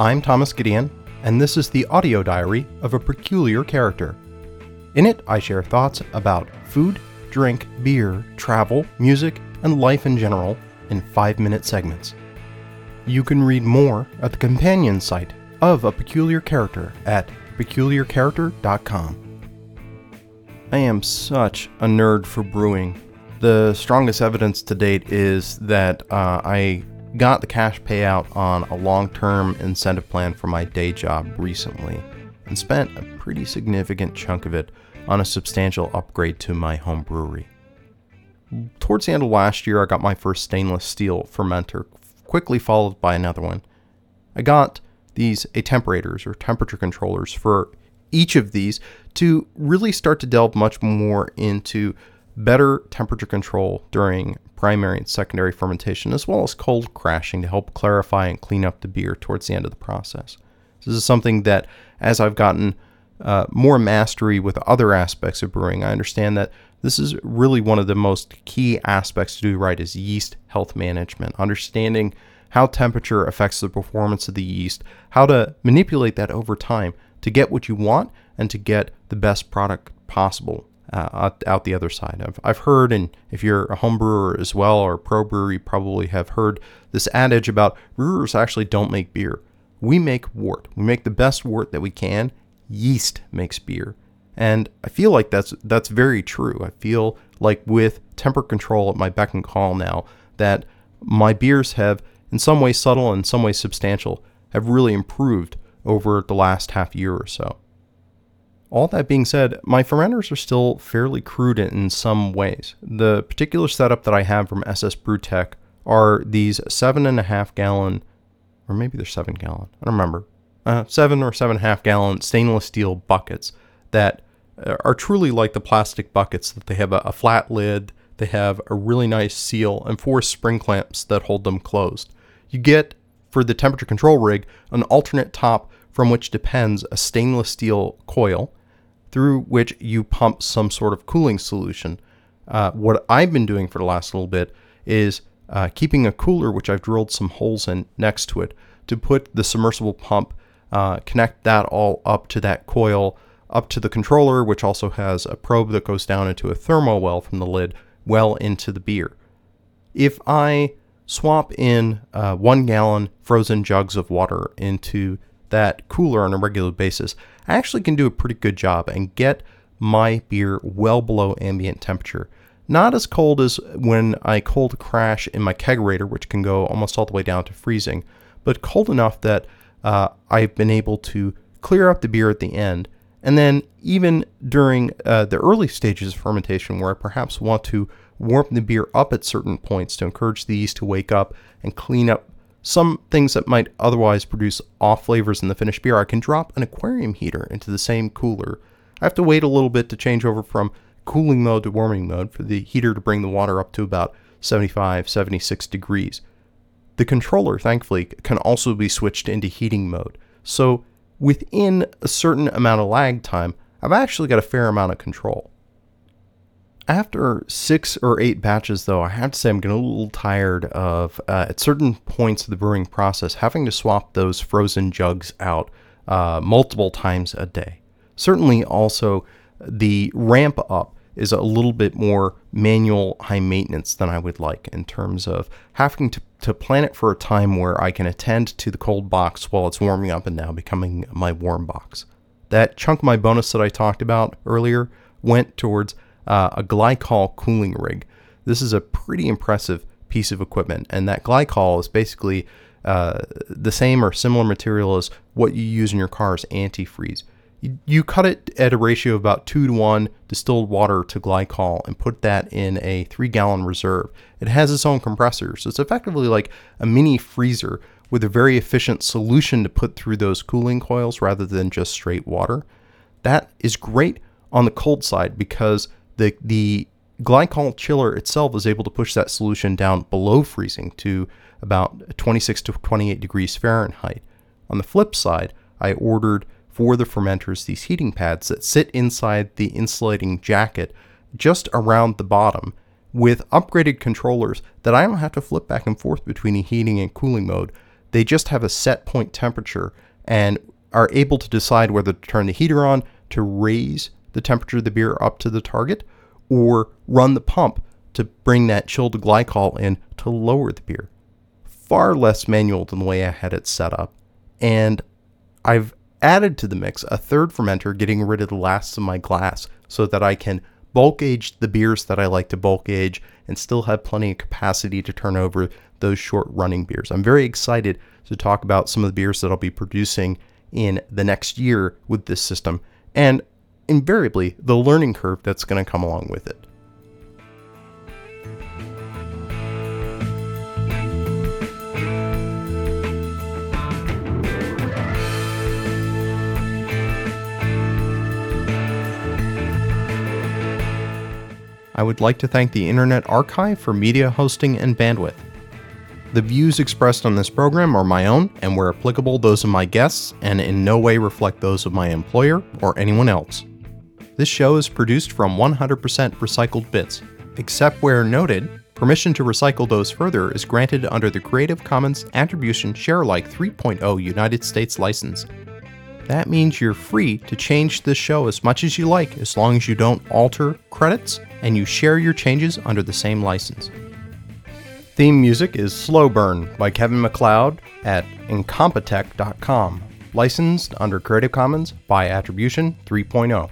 I'm Thomas Gideon, and this is the Audio Diary of a Peculiar Character. In it, I share thoughts about food, drink, beer, travel, music, and life in general in 5-minute segments. You can read more at the companion site of A Peculiar Character at peculiarcharacter.com. I am such a nerd for brewing. The strongest evidence to date is that I got the cash payout on a long-term incentive plan for my day job recently and spent a pretty significant chunk of it on a substantial upgrade to my home brewery. Towards the end of last year, I got my first stainless steel fermenter, quickly followed by another one. I got these attemperators or temperature controllers for each of these to really start to delve much more into better temperature control during primary and secondary fermentation, as well as cold crashing to help clarify and clean up the beer towards the end of the process. This is something that, as I've gotten more mastery with other aspects of brewing, I understand that this is really one of the most key aspects to do right is yeast health management, understanding how temperature affects the performance of the yeast, how to manipulate that over time to get what you want and to get the best product possible out the other side. I've heard, and if you're a home brewer as well or a pro brewer, you probably have heard this adage about brewers actually don't make beer. We make wort. We make the best wort that we can. Yeast makes beer. And I feel like that's very true. I feel like with temper control at my beck and call now that my beers have, in some ways subtle and in some ways substantial, have really improved over the last half year or so. All that being said, my fermenters are still fairly crude in some ways. The particular setup that I have from SS Brewtech are these 7.5 gallon, or maybe they're 7 gallon, I don't remember, 7 or 7.5 gallon stainless steel buckets that are truly like the plastic buckets, that they have a flat lid, they have a really nice seal, and 4 spring clamps that hold them closed. You get, for the temperature control rig, an alternate top from which depends a stainless steel coil through which you pump some sort of cooling solution. What I've been doing for the last little bit is keeping a cooler, which I've drilled some holes in next to it, to put the submersible pump, connect that all up to that coil, up to the controller, which also has a probe that goes down into a thermo well from the lid, well into the beer. If I swap in 1 gallon frozen jugs of water into that cooler on a regular basis, I actually can do a pretty good job and get my beer well below ambient temperature. Not as cold as when I cold crash in my kegerator, which can go almost all the way down to freezing, but cold enough that I've been able to clear up the beer at the end. And then even during the early stages of fermentation, where I perhaps want to warm the beer up at certain points to encourage the yeast to wake up and clean up some things that might otherwise produce off flavors in the finished beer, I can drop an aquarium heater into the same cooler. I have to wait a little bit to change over from cooling mode to warming mode for the heater to bring the water up to about 75, 76 degrees. The controller, thankfully, can also be switched into heating mode. So within a certain amount of lag time, I've actually got a fair amount of control. After 6 or 8 batches, though, I have to say I'm getting a little tired of, at certain points of the brewing process, having to swap those frozen jugs out multiple times a day. Certainly also the ramp up is a little bit more manual high maintenance than I would like, in terms of having to plan it for a time where I can attend to the cold box while it's warming up and now becoming my warm box. That chunk of my bonus that I talked about earlier went towards a glycol cooling rig. This is a pretty impressive piece of equipment, and that glycol is basically the same or similar material as what you use in your car's antifreeze. You cut it at a ratio of about 2-to-1 distilled water to glycol and put that in a 3-gallon reserve. It has its own compressor, so it's effectively like a mini freezer with a very efficient solution to put through those cooling coils rather than just straight water. That is great on the cold side because the glycol chiller itself is able to push that solution down below freezing to about 26 to 28 degrees Fahrenheit. On the flip side, I ordered for the fermenters these heating pads that sit inside the insulating jacket just around the bottom with upgraded controllers that I don't have to flip back and forth between heating and cooling mode. They just have a set point temperature and are able to decide whether to turn the heater on to raise the temperature of the beer up to the target, or run the pump to bring that chilled glycol in to lower the beer. Far less manual than the way I had it set up. And I've added to the mix a third fermenter, getting rid of the last of my glass so that I can bulk age the beers that I like to bulk age and still have plenty of capacity to turn over those short running beers. I'm very excited to talk about some of the beers that I'll be producing in the next year with this system, and invariably the learning curve that's going to come along with it. I would like to thank the Internet Archive for media hosting and bandwidth. The views expressed on this program are my own, and where applicable, those of my guests, and in no way reflect those of my employer or anyone else. This show is produced from 100% recycled bits. Except where noted, permission to recycle those further is granted under the Creative Commons Attribution Sharealike 3.0 United States license. That means you're free to change this show as much as you like, as long as you don't alter credits and you share your changes under the same license. Theme music is Slow Burn by Kevin MacLeod at incompetech.com, licensed under Creative Commons by Attribution 3.0.